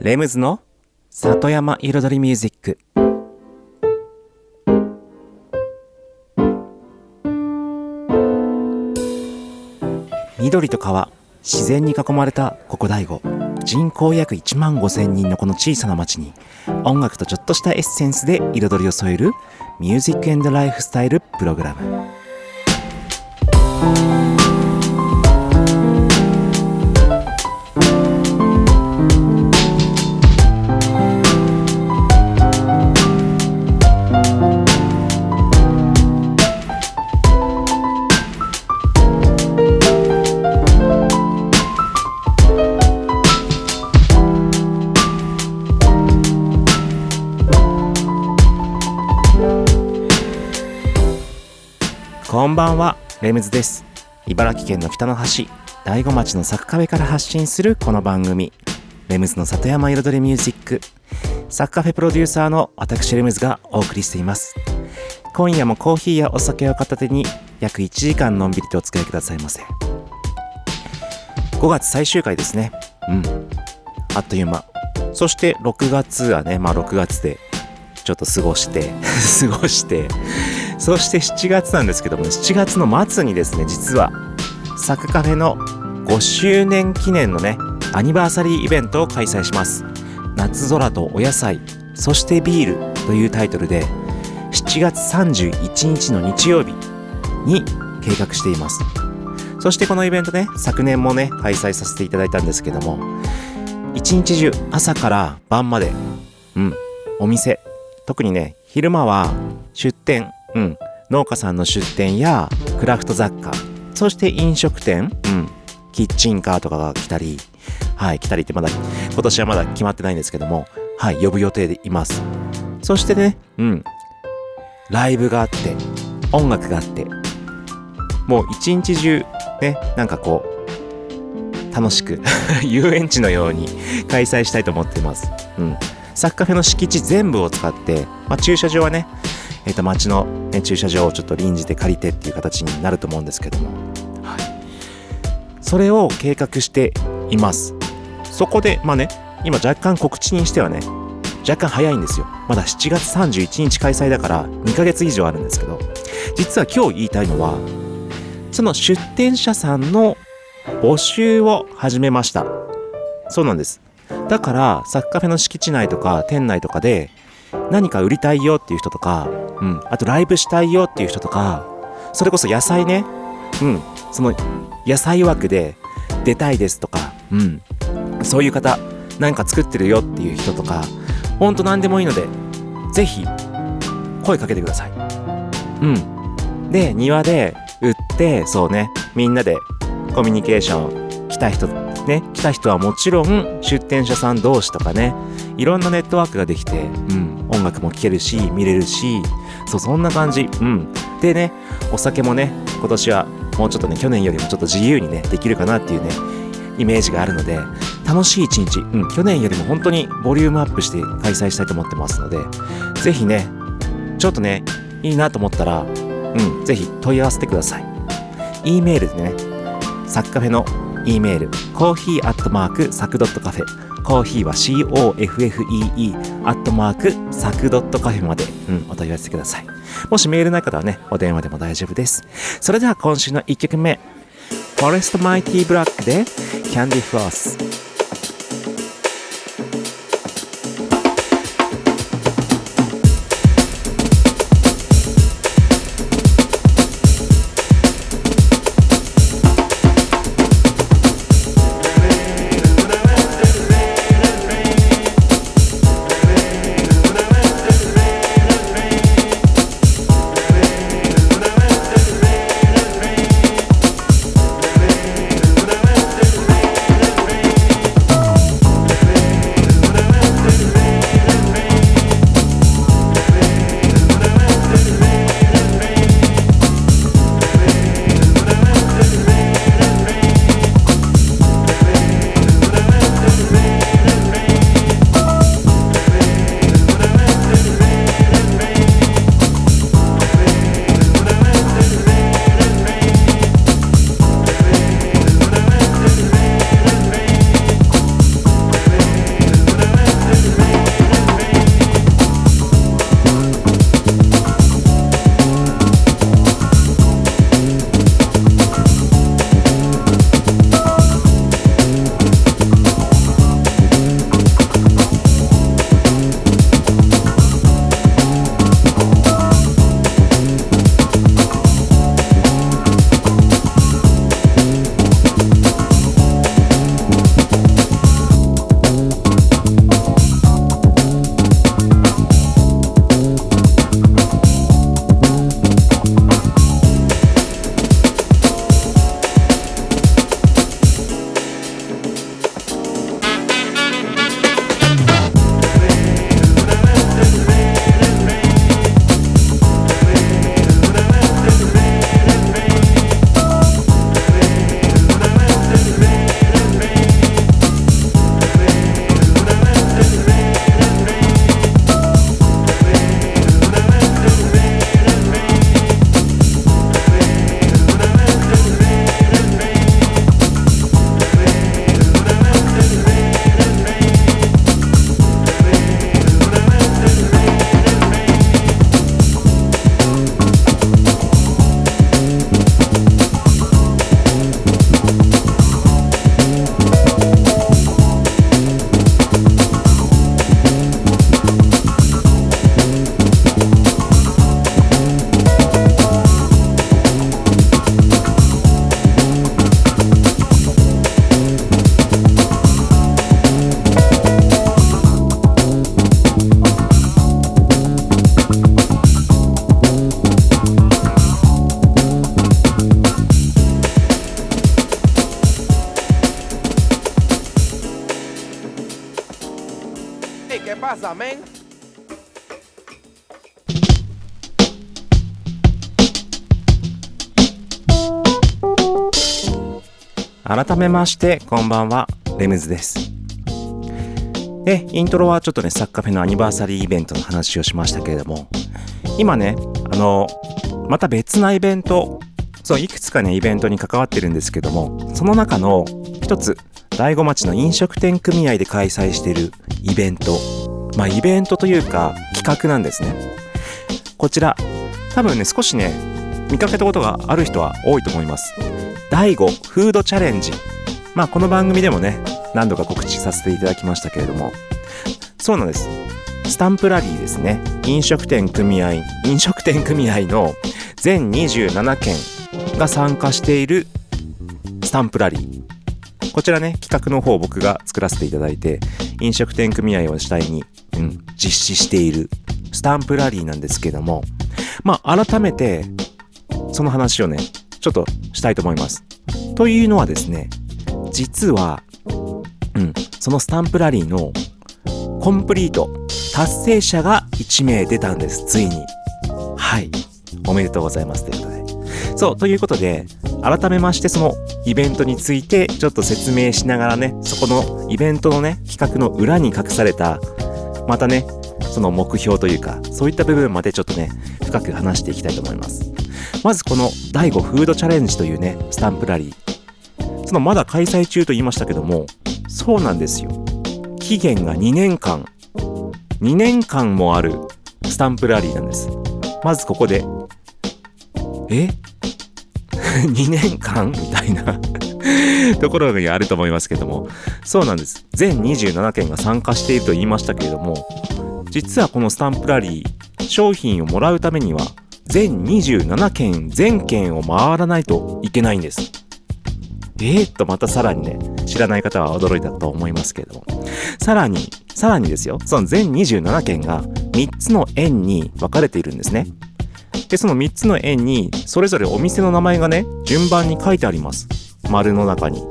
レムズの里山彩りミュージック。緑と川、自然に囲まれたここ醍醐、人口約15,000人のこの小さな町に、音楽とちょっとしたエッセンスで彩りを添えるミュージック&ライフスタイルプログラム。こんばんは、レムズです。茨城県の北の端、醍醐町の坂カフェから発信するこの番組、レムズの里山彩りミュージック。坂カフェプロデューサーの私レムズがお送りしています。今夜もコーヒーやお酒を片手に約1時間のんびりとお付き合いくださいませ。5月最終回ですね。あっという間。そして6月はね、6月でちょっと過ごしてそして7月なんですけども、7月の末にですね、実はサクカフェの5周年記念のね、アニバーサリーイベントを開催します。夏空とお野菜、そしてビールというタイトルで、7月31日の日曜日に計画しています。そしてこのイベントね、昨年もね開催させていただいたんですけども、一日中朝から晩まで、お店、特にね昼間は出店、農家さんの出店やクラフト雑貨、そして飲食店、キッチンカーとかが来たりってまだ今年はまだ決まってないんですけども、呼ぶ予定でいます。そしてね、ライブがあって、音楽があって、もう一日中ね、なんかこう楽しく遊園地のように開催したいと思っています。サッカーフェの敷地全部を使って、駐車場はね、町の、駐車場をちょっと臨時で借りてっていう形になると思うんですけども、それを計画しています。そこで今若干告知にしてはね、若干早いんですよ。まだ7月31日開催だから2ヶ月以上あるんですけど、実は今日言いたいのは、その出店者さんの募集を始めました。そうなんです。だからサッカーフェの敷地内とか店内とかで何か売りたいよっていう人とか、あとライブしたいよっていう人とか、それこそ野菜ね、その野菜枠で出たいですとか、そういう方、何か作ってるよっていう人とか、ほんと何でもいいのでぜひ声かけてください。で、庭で売って、そうね、みんなでコミュニケーション、来た人はもちろん出店者さん同士とかね、いろんなネットワークができて、音楽も聴けるし見れるし、そんな感じ。でね、お酒もね、今年はもうちょっとね、去年よりもちょっと自由にねできるかなっていうねイメージがあるので、楽しい一日、去年よりも本当にボリュームアップして開催したいと思ってますので、ぜひね、ちょっとねいいなと思ったら、ぜひ問い合わせてください。 E メールでね、サッカフェのE メール、coffee@sac.cafe、コーヒーは COFFEE @sac.cafe まで、お問い合わせください。もしメールない方はね、お電話でも大丈夫です。それでは今週の1曲目、 Forest Mighty Black で Candy Floss。pasa, men?改めましてこんばんは、レムズです。イントロはちょっとね、サッカーフェのアニバーサリーイベントの話をしましたけれども、今ね、また別なイベント、そういくつかねイベントに関わってるんですけども、その中の一つ、大子町の飲食店組合で開催しているイベント、まあイベントというか企画なんですね。こちら多分ね、少しね見かけたことがある人は多いと思います。大子フードチャレンジ、まあこの番組でもね何度か告知させていただきましたけれども、そうなんです、スタンプラリーですね。飲食店組合の全27件が参加しているスタンプラリー、こちらね企画の方を僕が作らせていただいて、飲食店組合を主体に、実施しているスタンプラリーなんですけども、まあ改めてその話をねちょっとしたいと思います。というのはですね、実は、そのスタンプラリーのコンプリート達成者が1名出たんです。ついに、はい、おめでとうございますということで、そうということで改めましてそのイベントについてちょっと説明しながらね、そこのイベントのね企画の裏に隠されたまたねその目標というか、そういった部分までちょっとね深く話していきたいと思います。まずこの大子フードチャレンジというねスタンプラリー、そのまだ開催中と言いましたけども、そうなんですよ、期限が2年間もあるスタンプラリーなんです。まずここで2年間みたいなところにあると思いますけども、そうなんです、全27件が参加していると言いましたけれども、実はこのスタンプラリー、商品をもらうためには全27件全件を回らないといけないんです。またさらにね、知らない方は驚いたと思いますけれども、さらにですよ、その全27件が3つの円に分かれているんですね。で、その3つの円にそれぞれお店の名前がね順番に書いてあります。丸の中に、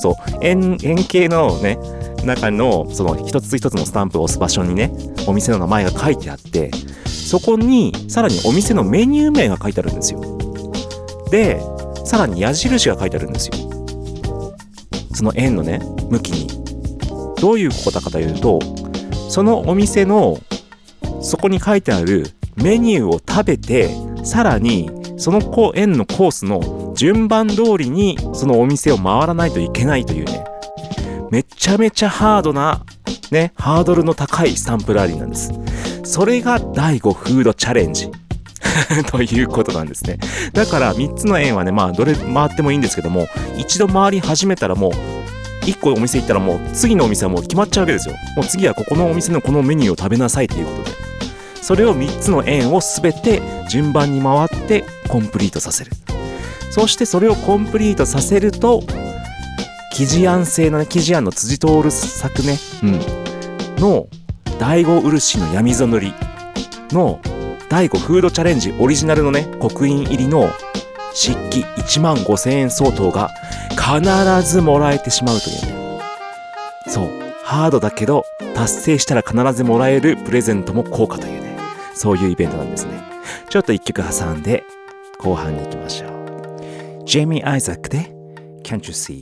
そう円形のね中のその一つ一つのスタンプを押す場所にねお店の名前が書いてあって、そこにさらにお店のメニュー名が書いてあるんですよ。でさらに矢印が書いてあるんですよ、その円のね向きに。どういうことかというと、そのお店のそこに書いてあるメニューを食べて、さらにその円のコースの順番通りにそのお店を回らないといけないというね、めちゃめちゃハードなね、ハードルの高いスタンプラリーなんです。それが大子フードチャレンジということなんですね。だから3つの円はね、まあどれ回ってもいいんですけども、一度回り始めたらもう1個お店行ったらもう次のお店はもう決まっちゃうわけですよ。もう次はここのお店のこのメニューを食べなさいということで、それを3つの円を全て順番に回ってコンプリートさせる。そしてそれをコンプリートさせると、生地案製のね、生地案の辻徹作ね、の大子漆の闇ぞ塗りの大子フードチャレンジオリジナルのね刻印入りの漆器15,000円相当が必ずもらえてしまうというね、そうハードだけど達成したら必ずもらえるプレゼントも高価というね、そういうイベントなんですね。ちょっと一曲挟んで後半に行きましょう。 Jamie Isaac で Can't You See。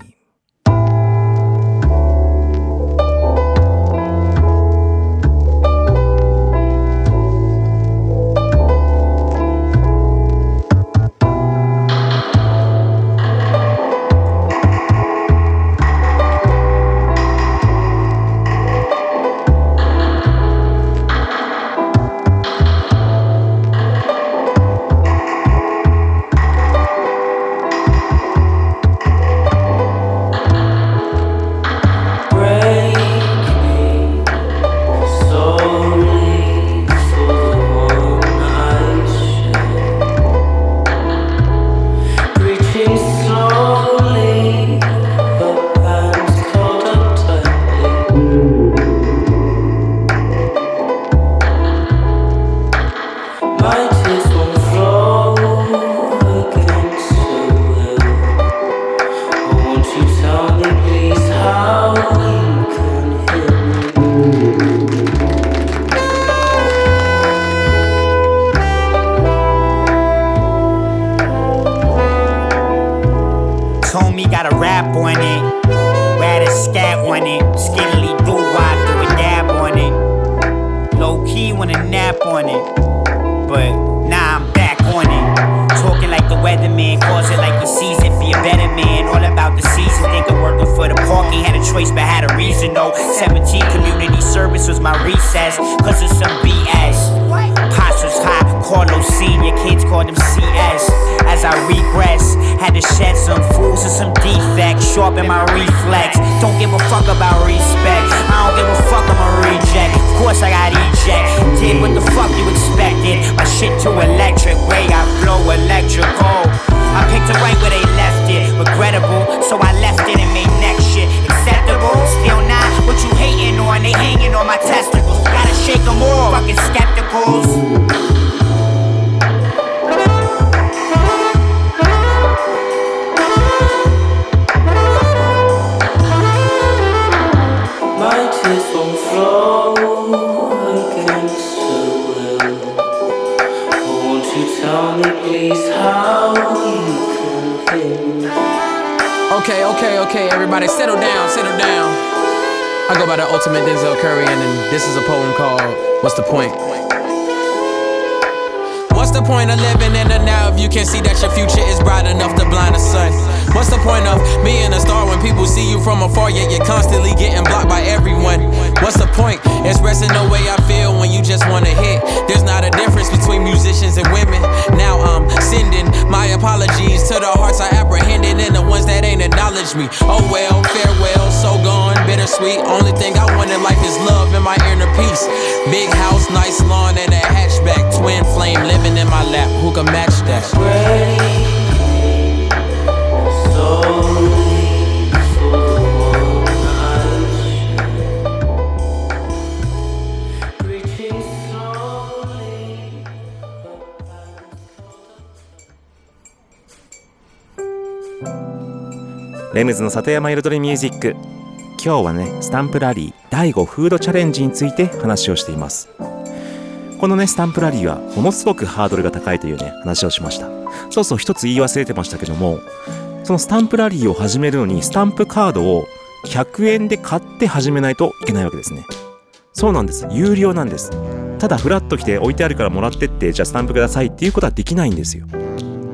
on it. Rather scat on it. Skittily do wop, do a dab on it. Low key wanna nap on it. But nah, I'm back on it. Talking like the weatherman, cause it like he sees it. Be a better man, all about the season. Think of working for the park, ain't had a choice but had a reason though. 17 community service was my recess, cause it's some BS. Pots was hot, Carlos Senior, kids called him CS. As I regress, had to shed some fools and some defects. Sharpen my reflex, don't give a fuck about respect. I don't give a fuck, I'm a reject. Of course I got eject, did what the fuck you expected. My shit too electric, way I blow electrical. I picked it right where they left it, regrettable. So I left it and made next shit acceptable. Still not what you hating on, they hanging on my testicles. Gotta shake them all, fucking skepticals. My tears won't flow against her will. Won't you tell me please how you can feel? Okay, everybody settle down. I go by the ultimate Denzel Curry, and then this is a poem called What's the Point? What's the point of living in the now if you can't see that your future is bright enough to blind the sun? What's the point of being a star when people see you from afar, yet you're constantly getting blocked by everyone? What's the point? Expressing the way I feel when you just wanna hit. There's not a difference between musicians and women. Now I'm sending my apologies to the hearts I apprehended and the ones that ain't acknowledged me. Oh well, farewell, so gone. Bittersweet, only thing I want in life is love and my inner peace. Big house, nice lawn, and a hatchback. Twin flame living in my lap. Who can match that?レムズの里山彩りミュージック。今日はね、スタンプラリー第5フードチャレンジについて話をしています。このね、スタンプラリーはものすごくハードルが高いというね、話をしました。そう一つ言い忘れてましたけども、そのスタンプラリーを始めるのにスタンプカードを100円で買って始めないといけないわけですね。そうなんです、有料なんです。ただフラッと来て置いてあるからもらってって、じゃあスタンプくださいっていうことはできないんですよ。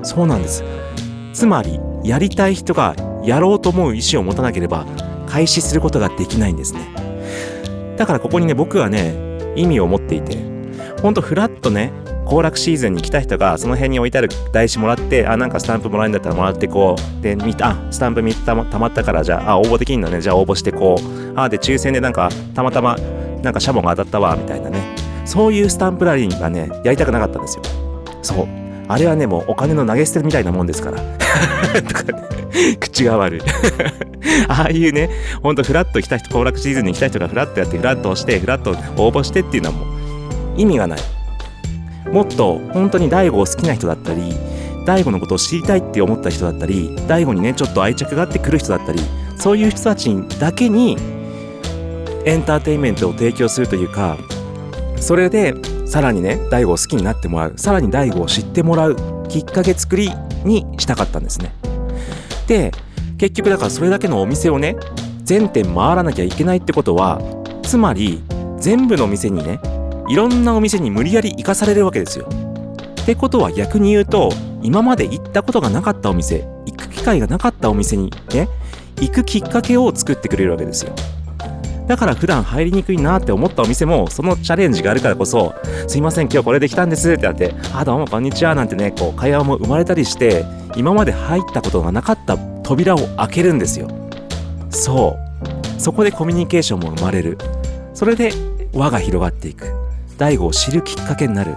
そうなんです。つまりやりたい人がやろうと思う意思を持たなければ開始することができないんですね。だからここにね、僕はね、意味を持っていて、ほんとフラッとね、行楽シーズンに来た人がその辺に置いてある台紙もらって、あ、なんかスタンプもらえるんだったらもらって、こうで見た、あ、スタンプたまったから、じゃあ応募できんのね、じゃあ応募して、こうあで抽選でなんかたまたまなんかシャボンが当たったわみたいなね、そういうスタンプラリーがね、やりたくなかったんですよ。そう、あれはね、もうお金の投げ捨てみたいなもんですからとかね、口が悪いああいうね、ほんとフラッと来た人、行楽シーズンに来た人がフラッとやって、フラッと押して、フラッと応募してっていうのはもう意味がない。もっと本当に大悟を好きな人だったり、大悟のことを知りたいって思った人だったり、大悟にねちょっと愛着があってくる人だったり、そういう人たちだけにエンターテインメントを提供するというか、それでさらにね、大悟を好きになってもらう、さらに大悟を知ってもらうきっかけ作りにしたかったんですね。で、結局だからそれだけのお店をね、全店回らなきゃいけないってことは、つまり全部のお店にね、いろんなお店に無理やり行かされるわけですよ。ってことは逆に言うと、今まで行ったことがなかったお店、行く機会がなかったお店にね、行くきっかけを作ってくれるわけですよ。だから普段入りにくいなって思ったお店も、そのチャレンジがあるからこそ、すいません今日これできたんですってなって、あ、どうもこんにちはなんてね、こう会話も生まれたりして、今まで入ったことがなかった扉を開けるんですよ。そう、そこでコミュニケーションも生まれる。それで輪が広がっていく、大悟を知るきっかけになる、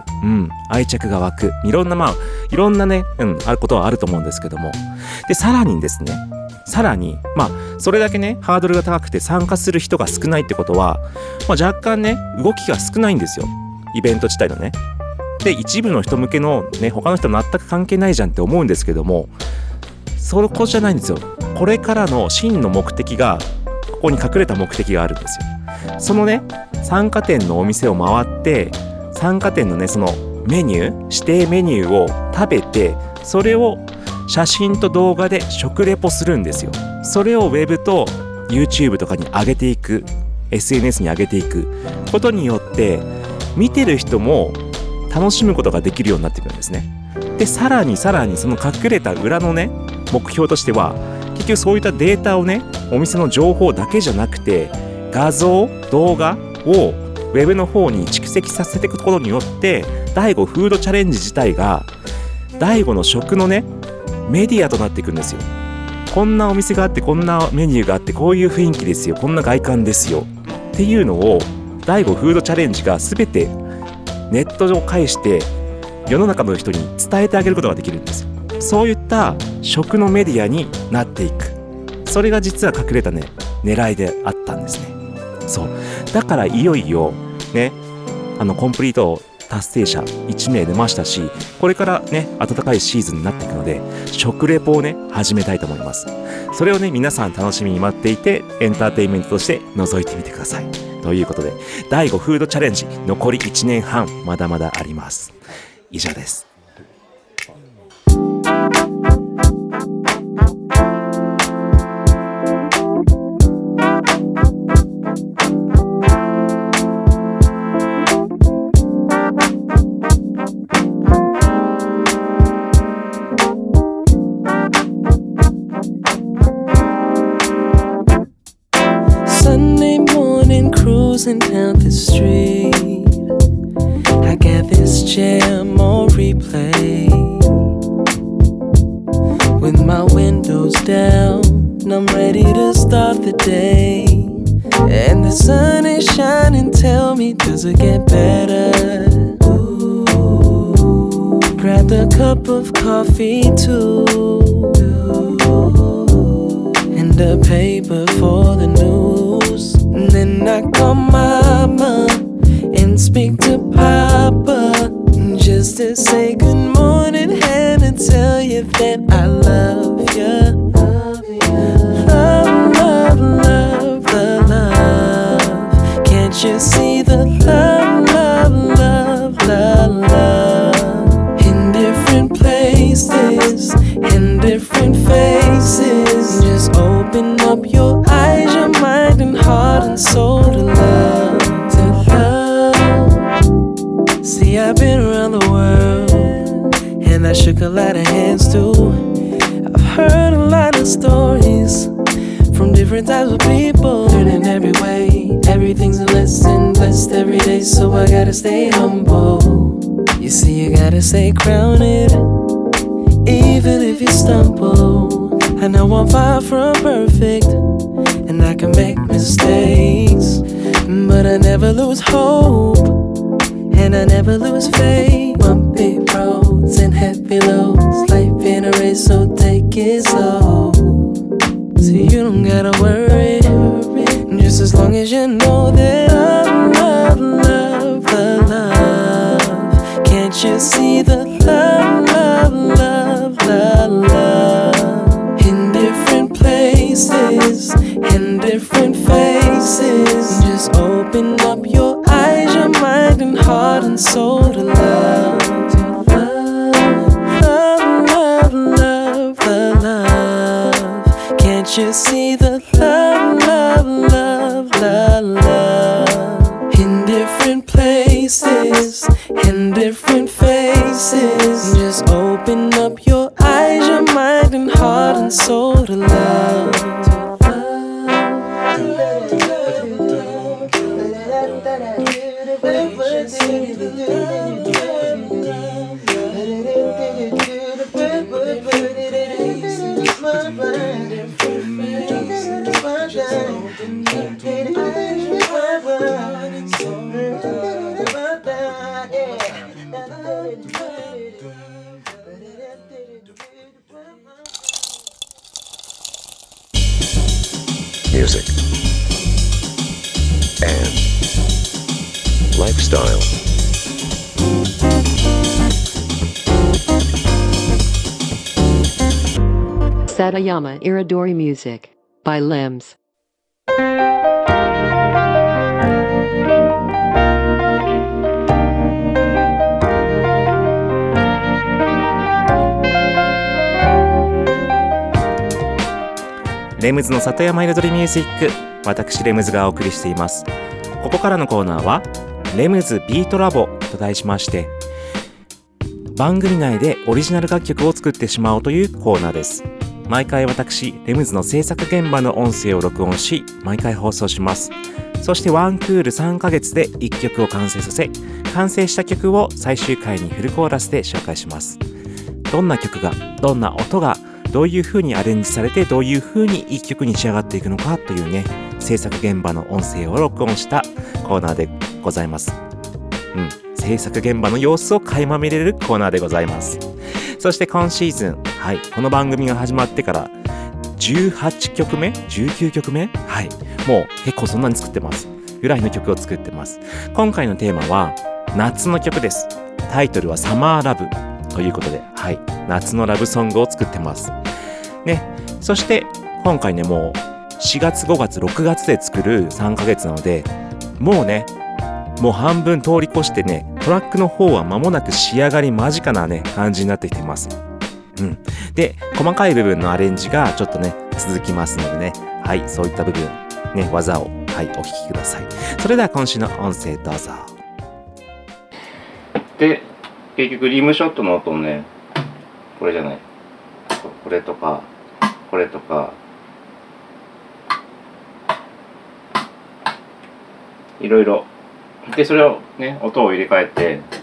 愛着が湧く、いろんな、いろんなね、あることはあると思うんですけども、でさらにですね、それだけね、ハードルが高くて参加する人が少ないってことは、若干ね、動きが少ないんですよ、イベント自体のね。で、一部の人向けのね、他の人全く関係ないじゃんって思うんですけども、そこじゃないんですよ。これからの真の目的が、ここに隠れた目的があるんですよ。そのね、参加店のお店を回って、参加店のね、そのメニュー、指定メニューを食べて、それを写真と動画で食レポするんですよ。それをウェブと YouTube とかに上げていく、 SNS に上げていくことによって見てる人も楽しむことができるようになってくるんですね。でさらにその隠れた裏のね目標としては、結局そういったデータをね、お店の情報だけじゃなくて画像動画をウェブの方に蓄積させていくことによって、 DAIGO フードチャレンジ自体が DAIGO の食のねメディアとなっていくんですよ。こんなお店があって、こんなメニューがあって、こういう雰囲気ですよ、こんな外観ですよっていうのを DAIGO フードチャレンジが全てネットを介して世の中の人に伝えてあげることができるんですよ。そういった食のメディアになっていく、それが実は隠れたね狙いであったんですね。そうだからいよいよね、コンプリート達成者1名出ましたし、これからね暖かいシーズンになっていくので、食レポをね始めたいと思います。それをね皆さん楽しみに待っていて、エンターテインメントとして覗いてみてください。ということでDAIGOフードチャレンジ、残り1年半まだまだあります。以上です。Down the street, I got this jam on replay, with my windows down, and I'm ready to start the day, and the sun is shining, tell me does it get better, ooh, grabbed a cup of coffee too, and a paper for the news.And then I call mama and speak to papa, just to say good morning and to tell you that I love you. Love, love, love, love, love. Can't you see the love, love, love, love, love? In different places, in different faces. Just open up your eyes, your mind and heart and soul to love, to love. See, I've been around the world, and I shook a lot of hands too. I've heard a lot of stories from different types of people. Learning every way, everything's a lesson, blessed every day, so I gotta stay humble. You see, you gotta stay grounded, even if you stumble. I know I'm far from perfect, and I can make mistakes, but I never lose hope, and I never lose faith. Bumpy roads and happy lows, life in a race, so take it slow. So you don't gotta worry, just as long as you know that love, love, love, love, love. Can't you see the love, love, love, love, love? In different places, in different faces. Just open up your eyes, your mind and heart and soul to love. Love, love, love, love, love. Can't you see the love, love, love, love, love? In different places, in different faces. Just open up your eyes, your mind and heart and soul to love.Music and lifestyle.Satayama Iridori Music by Limbs. レムズの里山彩りミュージック、私レムズがお送りしています。ここからのコーナーはレムズビートラボと題しまして、番組内でオリジナル楽曲を作ってしまおうというコーナーです。毎回私レムズの制作現場の音声を録音し、毎回放送します。そしてワンクール3ヶ月で1曲を完成させ、完成した曲を最終回にフルコーラスで紹介します。どんな曲が、どんな音が、どういう風にアレンジされて、どういう風に1曲に仕上がっていくのかというね、制作現場の音声を録音したコーナーでございます。制作現場の様子を垣間見れるコーナーでございます。そして今シーズン、この番組が始まってから18曲目?19曲目?もう結構そんなに作ってますぐらいの曲を作ってます。今回のテーマは夏の曲です。タイトルはサマーラブということで、夏のラブソングを作ってますね。そして今回ね、もう4月5月6月で作る3ヶ月なので、もう半分通り越してね、トラックの方は間もなく仕上がり間近なね感じになってきてます。で、細かい部分のアレンジがちょっとね続きますのでね、そういった部分ね、技を、お聞きください。それでは今週の音声どうぞ。で、結局リムショットの音もね、これじゃない、これとかこれとかいろいろで、それをね、音を入れ替えて。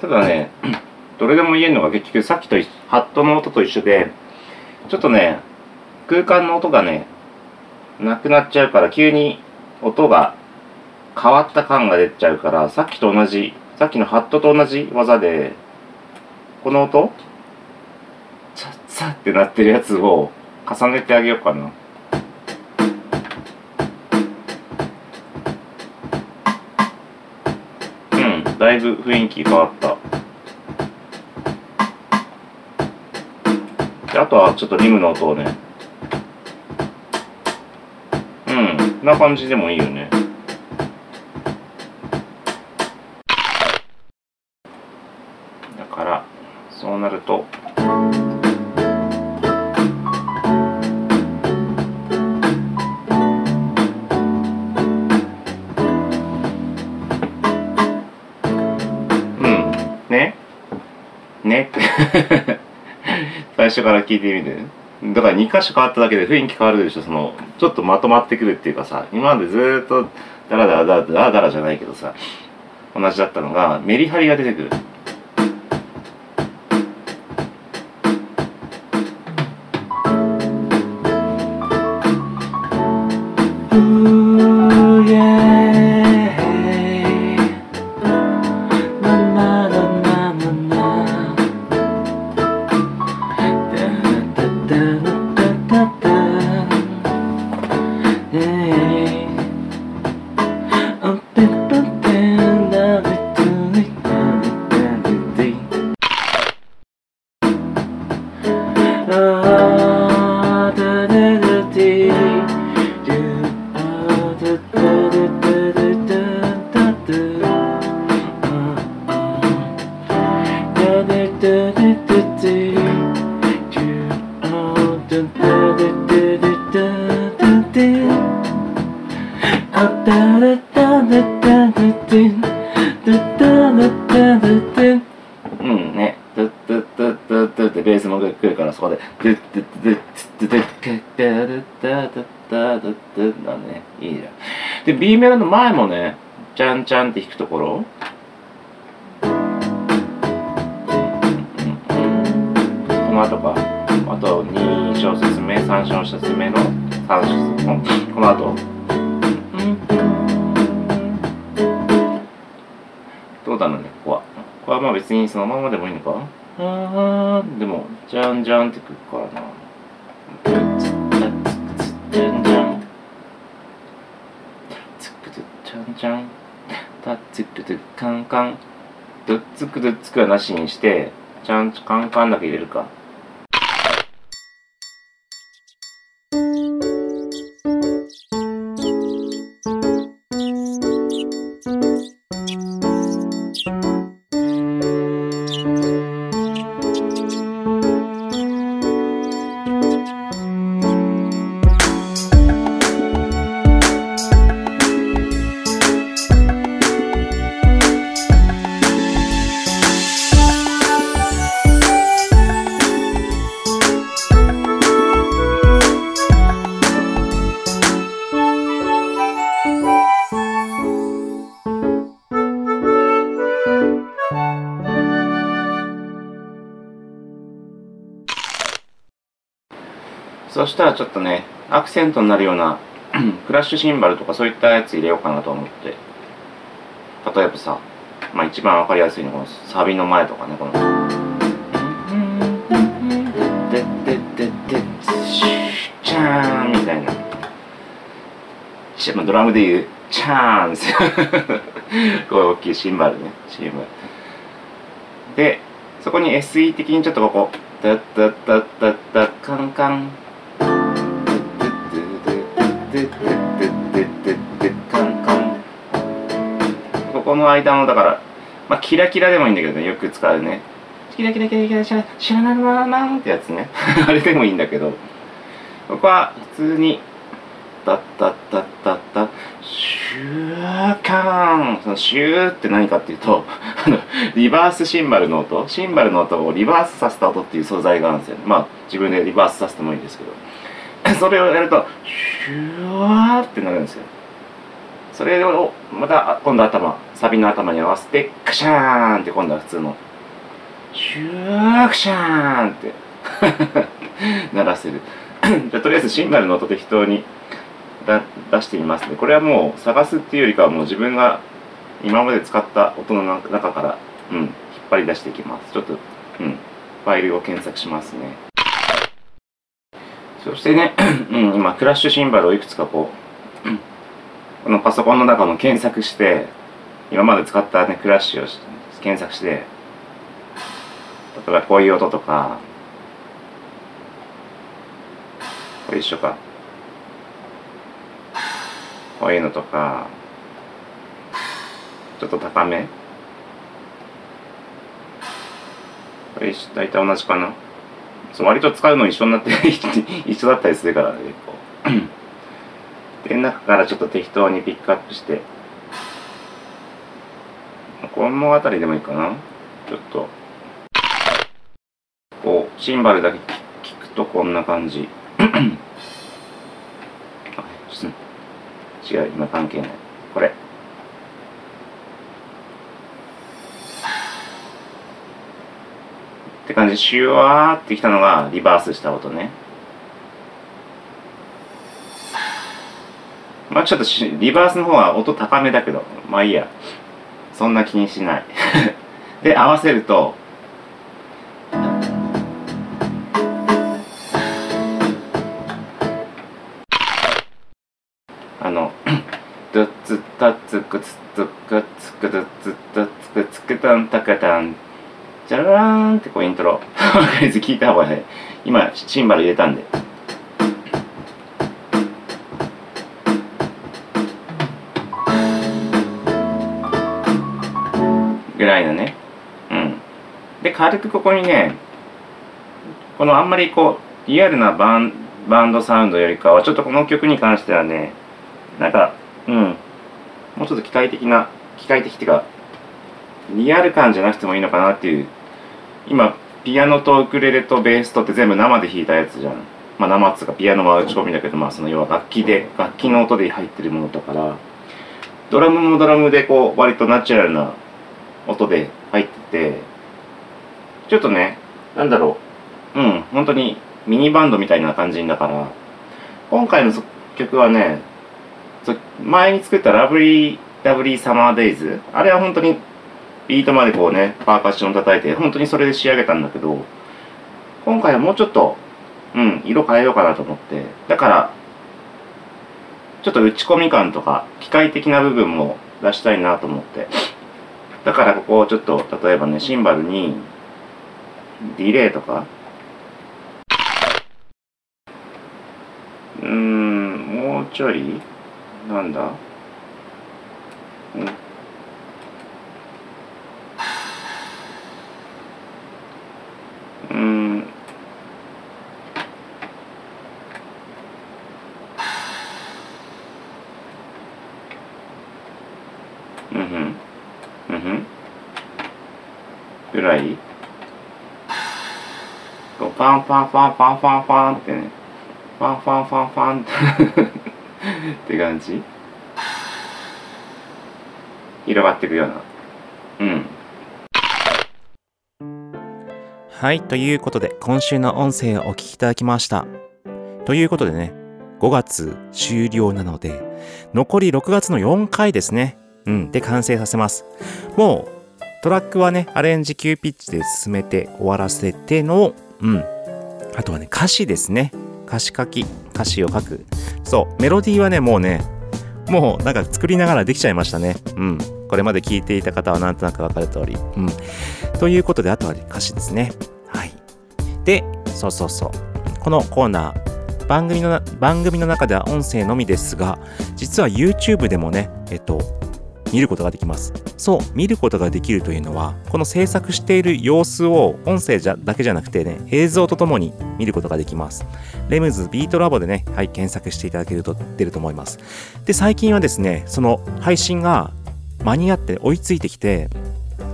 ただね、どれでも言えるのが結局さっきとハットの音と一緒で、ちょっとね、空間の音がね、なくなっちゃうから、急に音が変わった感が出ちゃうから、さっきと同じ、さっきのハットと同じ技で、この音チャッチャって鳴ってるやつを重ねてあげようかな。だいぶ雰囲気変わった。で、あとはちょっとリムの音をね、こんな感じでもいいよね。だからそうなると、最初から聞いてみて。だから2箇所変わっただけで雰囲気変わるでしょ。そのちょっとまとまってくるっていうかさ、今までずっとダラダラダラダラダラじゃないけどさ、同じだったのがメリハリが出てくる。で、B メロの前もね、ちゃんちゃんって弾くところ、この後か、あと2小節目、3小節目の3小節目、この後どうだろうね、ここは。ここはまあ別にそのままでもいいのか。でも、じゃんじゃんってくるからな。じゃんじゃん、タッツクルトゥカンカン、どっつくはなしにして、ちゃんとカンカンだけ入れるか。そしたらちょっとね、アクセントになるようなクラッシュシンバルとかそういったやつ入れようかなと思って、例えばさ、まあ一番わかりやすいのはこのサビの前とかね、この「ででででチャーン」みたいな、ドラムで言う「チャーン」ですよこういう大きいシンバルね、シンバルで、そこに SE 的にちょっとここ「タッタッタッタッタッカンカン」ここの間のだから、まあ、キラキラでもいいんだけどね、よく使うね、キラキラキラキラ知らないななんってやつねあれでもいいんだけど、ここは普通にタッタッタッタッタシューカーン、そのシューって何かっていうとリバースシンバルの音、シンバルの音をリバースさせた音っていう素材があるんですよね。まあ自分でリバースさせてもいいんですけど、それをやるとシュワーってなるんですよ。それをまた今度頭、サビの頭に合わせてクシャーンって、今度は普通のシュワークシャーンって鳴らせるじゃあとりあえずシンバルの音適当に出してみますね。これはもう探すっていうよりかはもう自分が今まで使った音の中から、引っ張り出していきます。ちょっと、ファイルを検索しますね。そしてね、今クラッシュシンバルをいくつかこう、このパソコンの中も検索して、今まで使ったねクラッシュを検索して、例えばこういう音とか、これ一緒か、こういうのとか、ちょっと高め、これ大体同じかな、割と使うの一緒になって一緒だったりするからね、結構で、中からちょっと適当にピックアップして、この辺りでもいいかな。ちょっとこうシンバルだけ聞くとこんな感じ違う、今関係ない、これって感じでシュワーってきたのがリバースした音ね。まあちょっとリバースの方は音高めだけど、まあいいや、そんな気にしないで合わせるとドッツッタッツクツッツクツクドッツッタッツクツクタンタカタンじゃらーんって、こうイントロ分かりず聞いた方がね、今シンバル入れたんで、ぐらいのね、で軽くここにね、このあんまりこうリアルなバンドサウンドよりかはちょっとこの曲に関してはね、なんかもうちょっと機械的っていうかリアル感じゃなくてもいいのかなっていう。今ピアノとウクレレとベースとって全部生で弾いたやつじゃん。まあ生っつうかピアノは打ち込みだけど、まあその要は楽器の音で入ってるものだから、ドラムもドラムでこう割とナチュラルな音で入ってて、ちょっとね、なんだろう、本当にミニバンドみたいな感じだから、今回の曲はね、前に作ったラブリーラブリーサマーデイズ、あれは本当にビートまでこうね、パーカッション叩いて、本当にそれで仕上げたんだけど、今回はもうちょっと、色変えようかなと思って、だから、ちょっと打ち込み感とか、機械的な部分も出したいなと思って、だからここをちょっと、例えばね、シンバルにディレイとか、もうちょい、なんだ、ぐらい、こうパンパンパンパンパンパンってね、パンパンパンパンって感じ、広がっていくような、はい、ということで今週の音声をお聞きいただきました。ということでね、5月終了なので残り6月の4回ですね、で完成させます。もうトラックはね、アレンジ急ピッチで進めて終わらせての、あとはね、歌詞ですね。歌詞を書く。そう、メロディーはね、もうなんか作りながらできちゃいましたね。これまで聴いていた方はなんとなく分かる通り。ということで、あとは歌詞ですね。はい。で、このコーナー、番組の中では音声のみですが、実は YouTube でもね、見ることができます。そう、見ることができるというのは、この制作している様子を音声だけじゃなくてね、映像とともに見ることができます。レムズビートラボでね、はい、検索していただけると出ると思います。で、最近はですね、その配信が間に合って追いついてきて、こ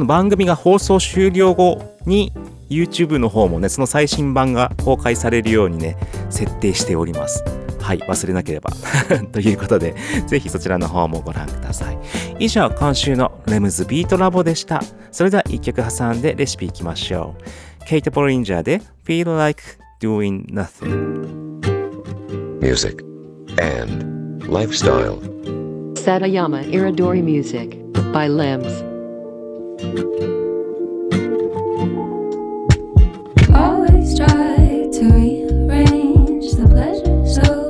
の番組が放送終了後に YouTube の方もね、その最新版が公開されるようにね、設定しております。はい、忘れなければということで、ぜひそちらの方もご覧ください。以上、今週のレムズビートラボでした。それでは1曲挟んでレシピいきましょう。ケイト・ボリンジャーで Feel Like Doing Nothing。 Music and Lifestyle Satayama Iridori Music by Lems。 Always try to rearrange the pleasure so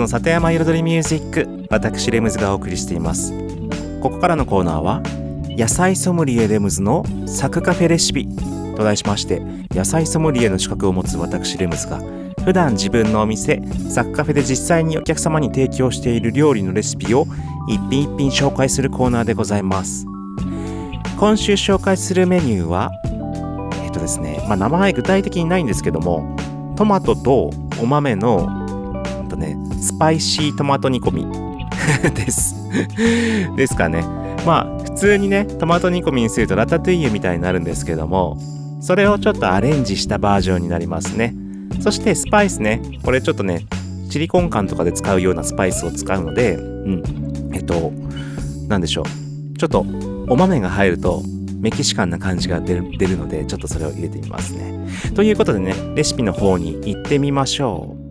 の里山彩りミュージック、私レムズがお送りしています。ここからのコーナーは野菜ソムリエレムズのサクカフェレシピと題しまして、野菜ソムリエの資格を持つ私レムズが普段自分のお店サクカフェで実際にお客様に提供している料理のレシピを一品一品紹介するコーナーでございます。今週紹介するメニューはですね、名前具体的にないんですけども、トマトとお豆の、スパイシートマト煮込みですですかね。普通にねトマト煮込みにするとラタトゥイユみたいになるんですけども、それをちょっとアレンジしたバージョンになりますね。そしてスパイスね、これちょっとねチリコン缶とかで使うようなスパイスを使うので、なんでしょう、ちょっとお豆が入るとメキシカンな感じが出るので、ちょっとそれを入れてみますね。ということでね、レシピの方に行ってみましょう。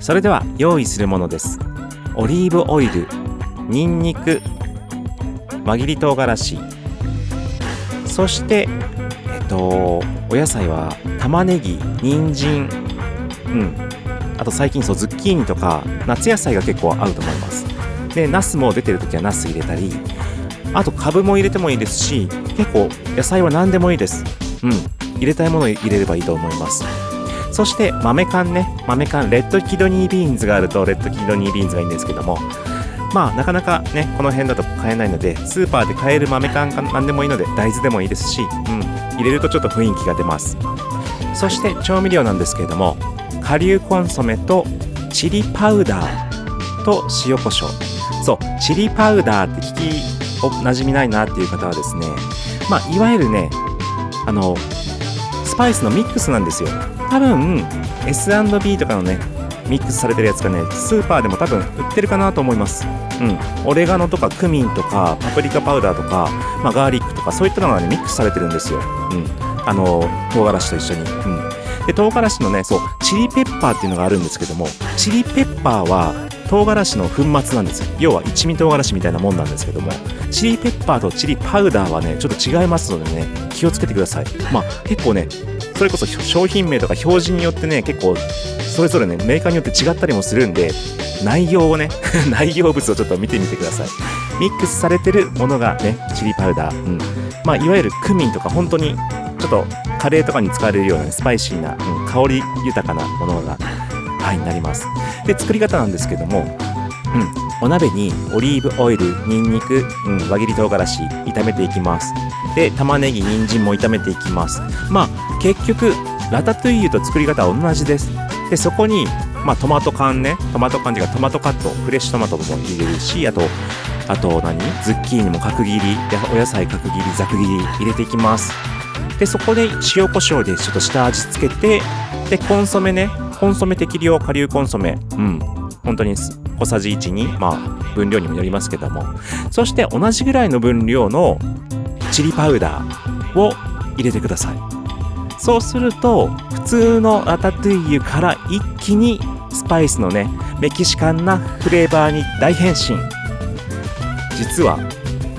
それでは用意するものです。オリーブオイル、ニンニク、輪切り唐辛子、そしてお野菜は玉ねぎ、人参、あと最近ズッキーニとか夏野菜が結構合うと思います。で、ナスも出てるときはナス入れたり、あとカブも入れてもいいですし、結構野菜は何でもいいです。入れたいものを入れればいいと思います。そして豆缶ね、豆缶、レッドキドニービーンズがあるとレッドキドニービーンズがいいんですけども、なかなかねこの辺だと買えないので、スーパーで買える豆缶何でもいいので、大豆でもいいですし、入れるとちょっと雰囲気が出ます。そして調味料なんですけれども、顆粒コンソメとチリパウダーと塩コショウ。そう、チリパウダーって馴染みないなっていう方はですね、いわゆるねスパイスのミックスなんですよ。多分 S&B とかのねミックスされてるやつがね、スーパーでも多分売ってるかなと思います。オレガノとかクミンとかパプリカパウダーとか、ガーリックとかそういったのがねミックスされてるんですよ。唐辛子と一緒に、で唐辛子のね、そうチリペッパーっていうのがあるんですけども、チリペッパーは唐辛子の粉末なんですよ。要は一味唐辛子みたいなもんなんですけども、チリペッパーとチリパウダーはねちょっと違いますのでね、気をつけてください。結構ねそれこそ商品名とか表示によってね、結構それぞれねメーカーによって違ったりもするんで、内容をね内容物をちょっと見てみてください。ミックスされてるものがねチリパウダー、いわゆるクミンとか、本当にちょっとカレーとかに使われるような、ね、スパイシーな、香り豊かなものがになります。で、作り方なんですけども、お鍋にオリーブオイル、ニンニク、輪切り唐辛子炒めていきます。で、玉ねぎ、人参も炒めていきます。結局ラタトゥイユと作り方は同じです。で、そこに、トマト缶ね、トマト缶っていうかトマトカット、フレッシュトマトも入れるし、あとズッキーニも角切り、お野菜角切り、ざく切り入れていきます。で、そこで塩コショウでちょっと下味つけて、で、コンソメね、コンソメ適量、顆粒コンソメ、本当に小さじ1に、分量にもよりますけども、そして同じぐらいの分量のチリパウダーを入れてください。そうすると普通のラタトゥイユから一気にスパイスのねメキシカンなフレーバーに大変身。実は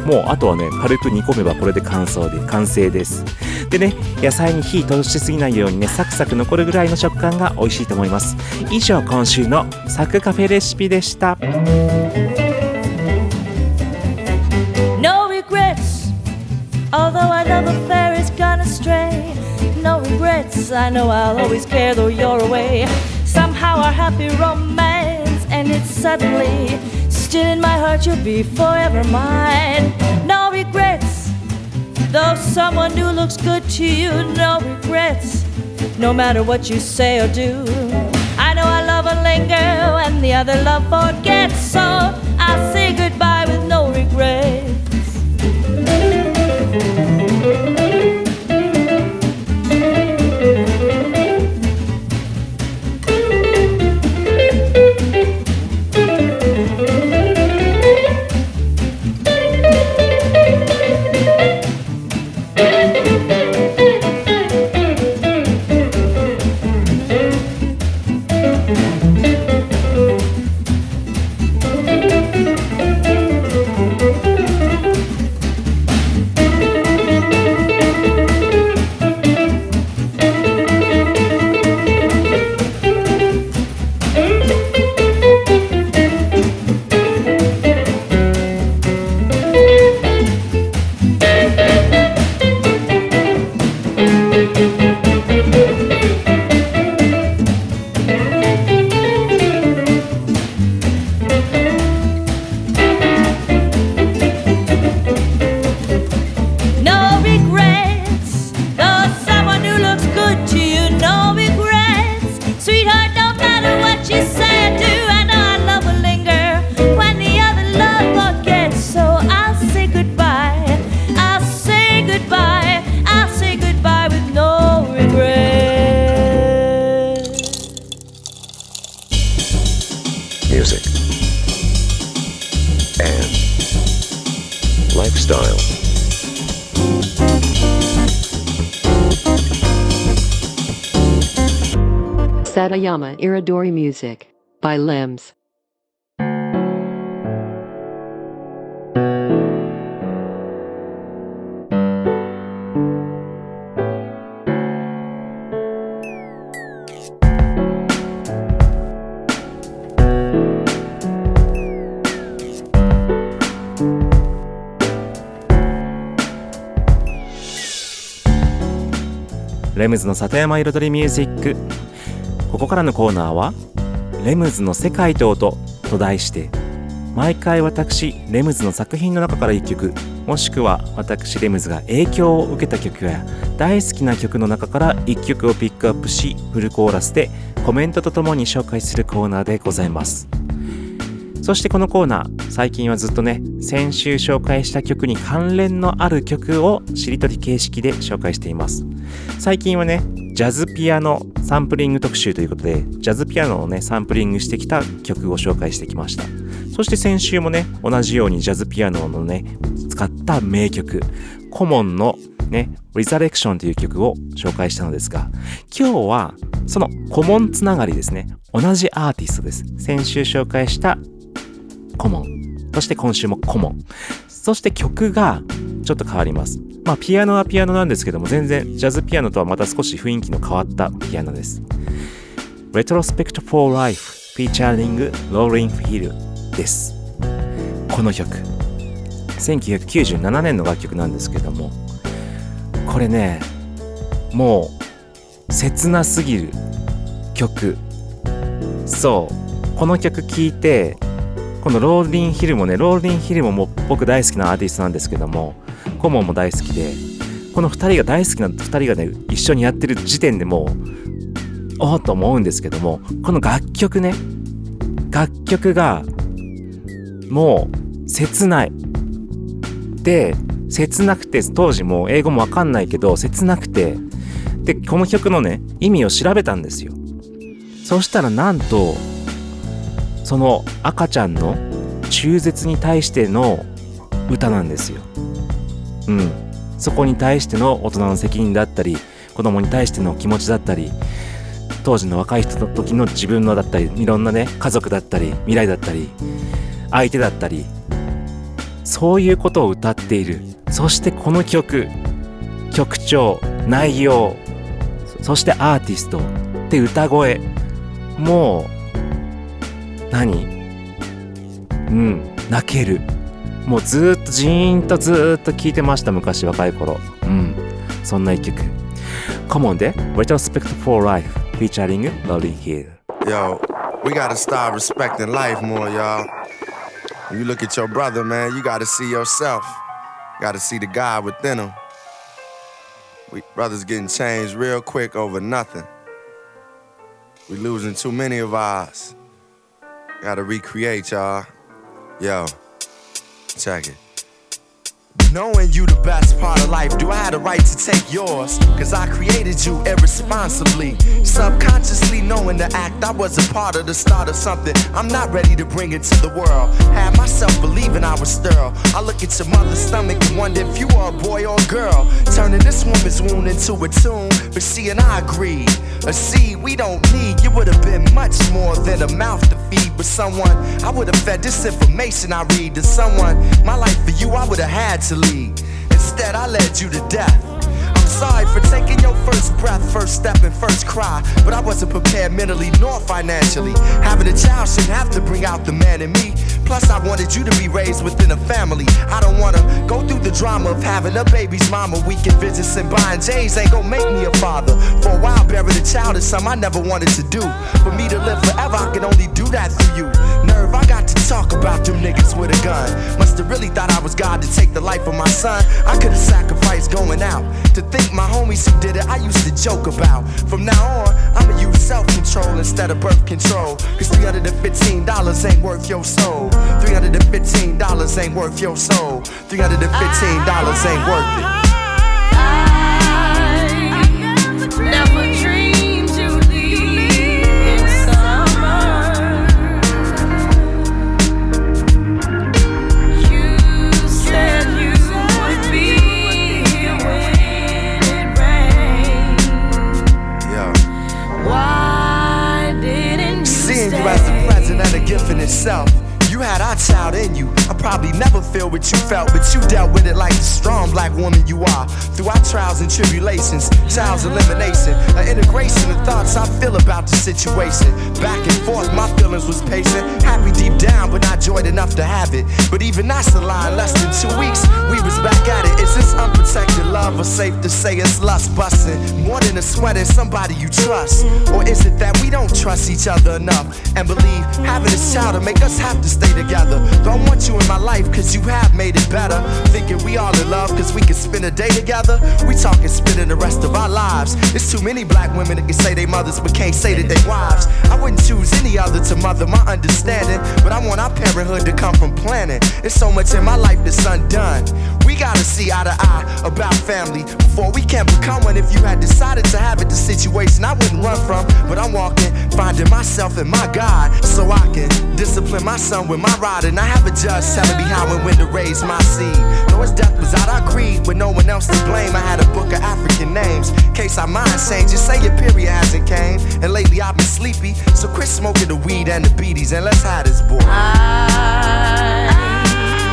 もうあとはね軽く煮込めばこれで完成です。でね、野菜に火通しすぎないようにね、サクサク残るぐらいの食感が美味しいと思います。以上、今週のサクカフェレシピでした。 No regrets, although I love a fair is gonna stray. No regrets, I know I'll always care though you're away. Somehow our happy romance ended suddenly. Still in my heart you'll be forever mine. No regrets.Though someone new looks good to you, no regrets, no matter what you say or do. I know our love will linger and the other love forgets, so I'll say goodbye with no regrets. lifestyle. Satayama Iridori music by Limbs.レムズの里山彩りミュージック。ここからのコーナーはレムズの世界と音と題して、毎回私レムズの作品の中から1曲、もしくは私レムズが影響を受けた曲や大好きな曲の中から1曲をピックアップし、フルコーラスでコメントとともに紹介するコーナーでございます。そしてこのコーナー、最近はずっとね、先週紹介した曲に関連のある曲をしりとり形式で紹介しています。最近はね、ジャズピアノサンプリング特集ということで、ジャズピアノをね、サンプリングしてきた曲を紹介してきました。そして先週もね、同じようにジャズピアノのね、使った名曲、コモンのね、リザレクションという曲を紹介したのですが、今日はそのコモンつながりですね、同じアーティストです。先週紹介したコモン、そして今週もコモン、そして曲がちょっと変わります。まあピアノはピアノなんですけども、全然ジャズピアノとはまた少し雰囲気の変わったピアノです。 Retrospect for Life featuring Rolling Hill です。この曲1997年の楽曲なんですけども、これね、もう切なすぎる曲。そう、この曲聴いて、このローリンヒルもね、ローリンヒルも僕大好きなアーティストなんですけども、コモンも大好きで、この2人が大好きな2人がね、一緒にやってる時点でもうおーっと思うんですけども、この楽曲ね、楽曲がもう切ないで、切なくて、当時もう英語もわかんないけど切なくて、でこの曲のね、意味を調べたんですよ。そしたらなんと、その赤ちゃんの中絶に対しての歌なんですよ。うん、そこに対しての大人の責任だったり、子供に対しての気持ちだったり、当時の若い人の時の自分のだったり、いろんなね、家族だったり、未来だったり、相手だったり、そういうことを歌っている。そしてこの曲、曲調、内容、そしてアーティストで歌声、もう泣ける。もうずっとじーんとずーっと聴いてました、昔若い頃。そんな一曲、コモンで Retrospect for Life featuring Rolling Hill。 Yo, we gotta start respecting life more, y'all. When you look at your brother, man, you gotta see yourself, gotta see the God within him. We brothers getting changed real quick over nothing. We losing too many of ours.Gotta recreate, y'all. Yo, check it. Knowing you the best part of life, do I have the right to take yours? Cause I created you irresponsibly. Subconsciously knowing the act, I was a part of the start of something I'm not ready to bring into the world. Had myself believing I was sterile. I look at your mother's stomach and wonder if you are a boy or a girl. Turning this woman's wound into a tomb, but she and I agreed. A seed we don't need, you would've been much more than a mouth to feed. But someone, I would've fed this information I read to someone. My life for you, I would've had to lead. Instead, I led you to death. I'm sorry for taking your first breath, first step, and first cry. But I wasn't prepared mentally nor financially. Having a child shouldn't have to bring out the man in me. Plus, I wanted you to be raised within a family. I don't wanna go through the drama of having a baby's mama. Weekend visits and buying J's ain't gonna make me a father. For a while, burying a child is something I never wanted to do. For me to live forever, I can only do that through you. Nerve, I got to talk about them niggas with a gun. Must have really thought I was God to take the life of my son. I could have sacrificed going out. To think my homies who did it, I used to joke about. From now on, I'ma use self-control instead of birth control. Cause $315 ain't worth your soul. $315 ain't worth your soul. $315 ain't worth it. I never dreamed you'd leave in summer. You said you what you felt, but you dealt with it like the strong black woman you are. Through our trials and tribulations, child's elimination, an integration of thoughts I feel about the situation. Back and forth, my feelings was patient, happy deep down, but not joyed enough to have it. But even that's a lie, in less than 2 weeks, we was back at it. Is this unprotected love, or safe to say it's lust busting? More than a sweater, somebody you trust. Or is it that we don't trust each other enough and believe having this child will make us have to stay together? Don't want you in my life cause you have made it better. Thinking we all in love cause we can spend a day together. We talking spending the rest of our lives. There's too many black women that can say they mothers but can't say that they wives. I wouldn't choose any other to mother my understanding, but I want our parenthood to come from planning. There's so much in my life that's undone. We gotta see eye to eye about family before we can become one. If you had decided to have it, the situation I wouldn't run from, but I'm walking, finding myself and my God, so I can discipline my son with my rod. And I have a judge telling me how and when to raise my seed. Though his death was out of greed, with no one else to blame, I had a book of African names, case our minds change. Just say your period hasn't came, and lately I've been sleepy, so quit smoking the weed and the beaties, and let's have this boy. I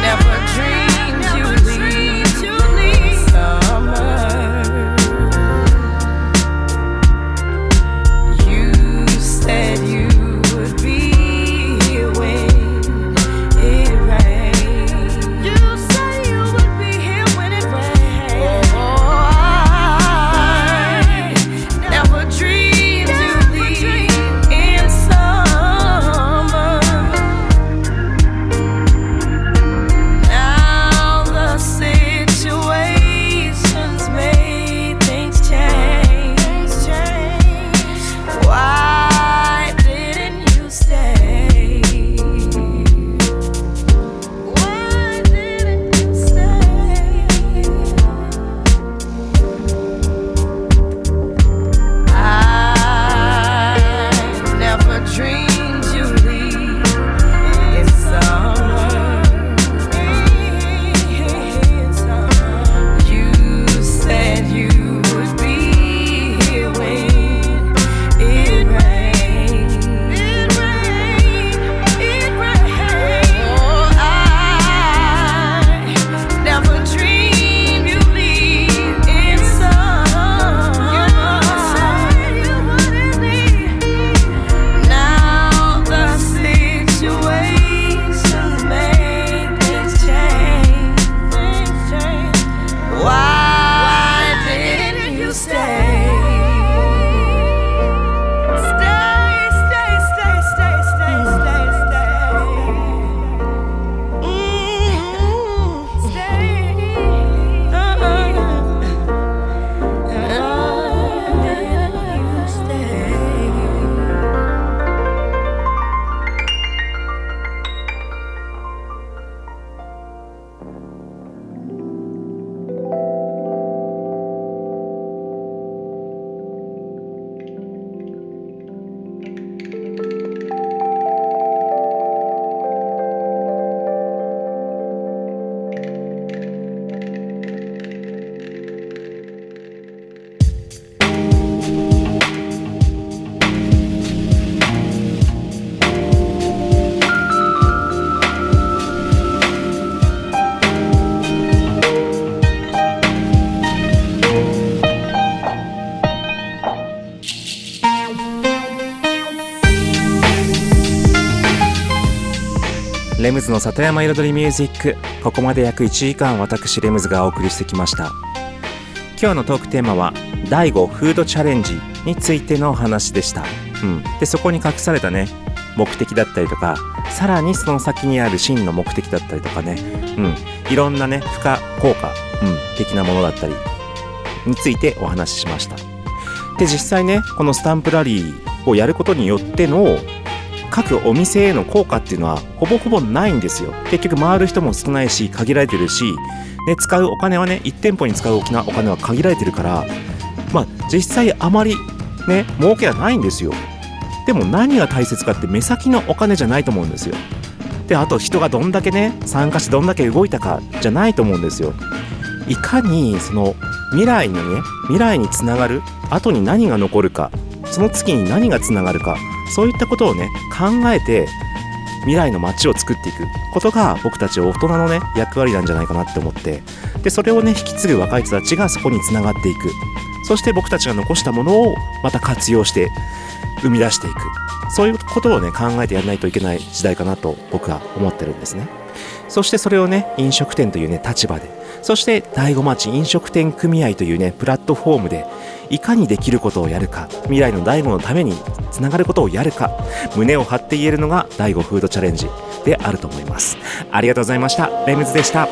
never dreamed you leave summer.レムズの里山彩りミュージック、ここまで約1時間私レムズがお送りしてきました。今日のトークテーマは第5フードチャレンジについてのお話でした、でそこに隠されたね目的だったりとか、さらにその先にある真の目的だったりとかね、いろんなね付加効果、的なものだったりについてお話ししました。で実際ねこのスタンプラリーをやることによっての各お店への効果っていうのはほぼほぼないんですよ。結局回る人も少ないし限られてるし、ね、使うお金はね1店舗に使う大きなお金は限られてるから、実際あまりね儲けはないんですよ。でも何が大切かって目先のお金じゃないと思うんですよ。であと人がどんだけね参加してどんだけ動いたかじゃないと思うんですよ。いかにその未来にね未来につながる後に何が残るか、その月に何がつながるか、そういったことをね考えて未来の街を作っていくことが僕たち大人のね役割なんじゃないかなって思って、でそれをね引き継ぐ若い人たちがそこにつながっていく、そして僕たちが残したものをまた活用して生み出していく、そういうことをね考えてやらないといけない時代かなと僕は思ってるんですね。そしてそれをね飲食店というね立場で、そして醍醐町飲食店組合というねプラットフォームでいかにできることをやるか、未来の醍醐のためにつながることをやるか、胸を張って言えるのが醍醐フードチャレンジであると思います。ありがとうございました。レムズでした。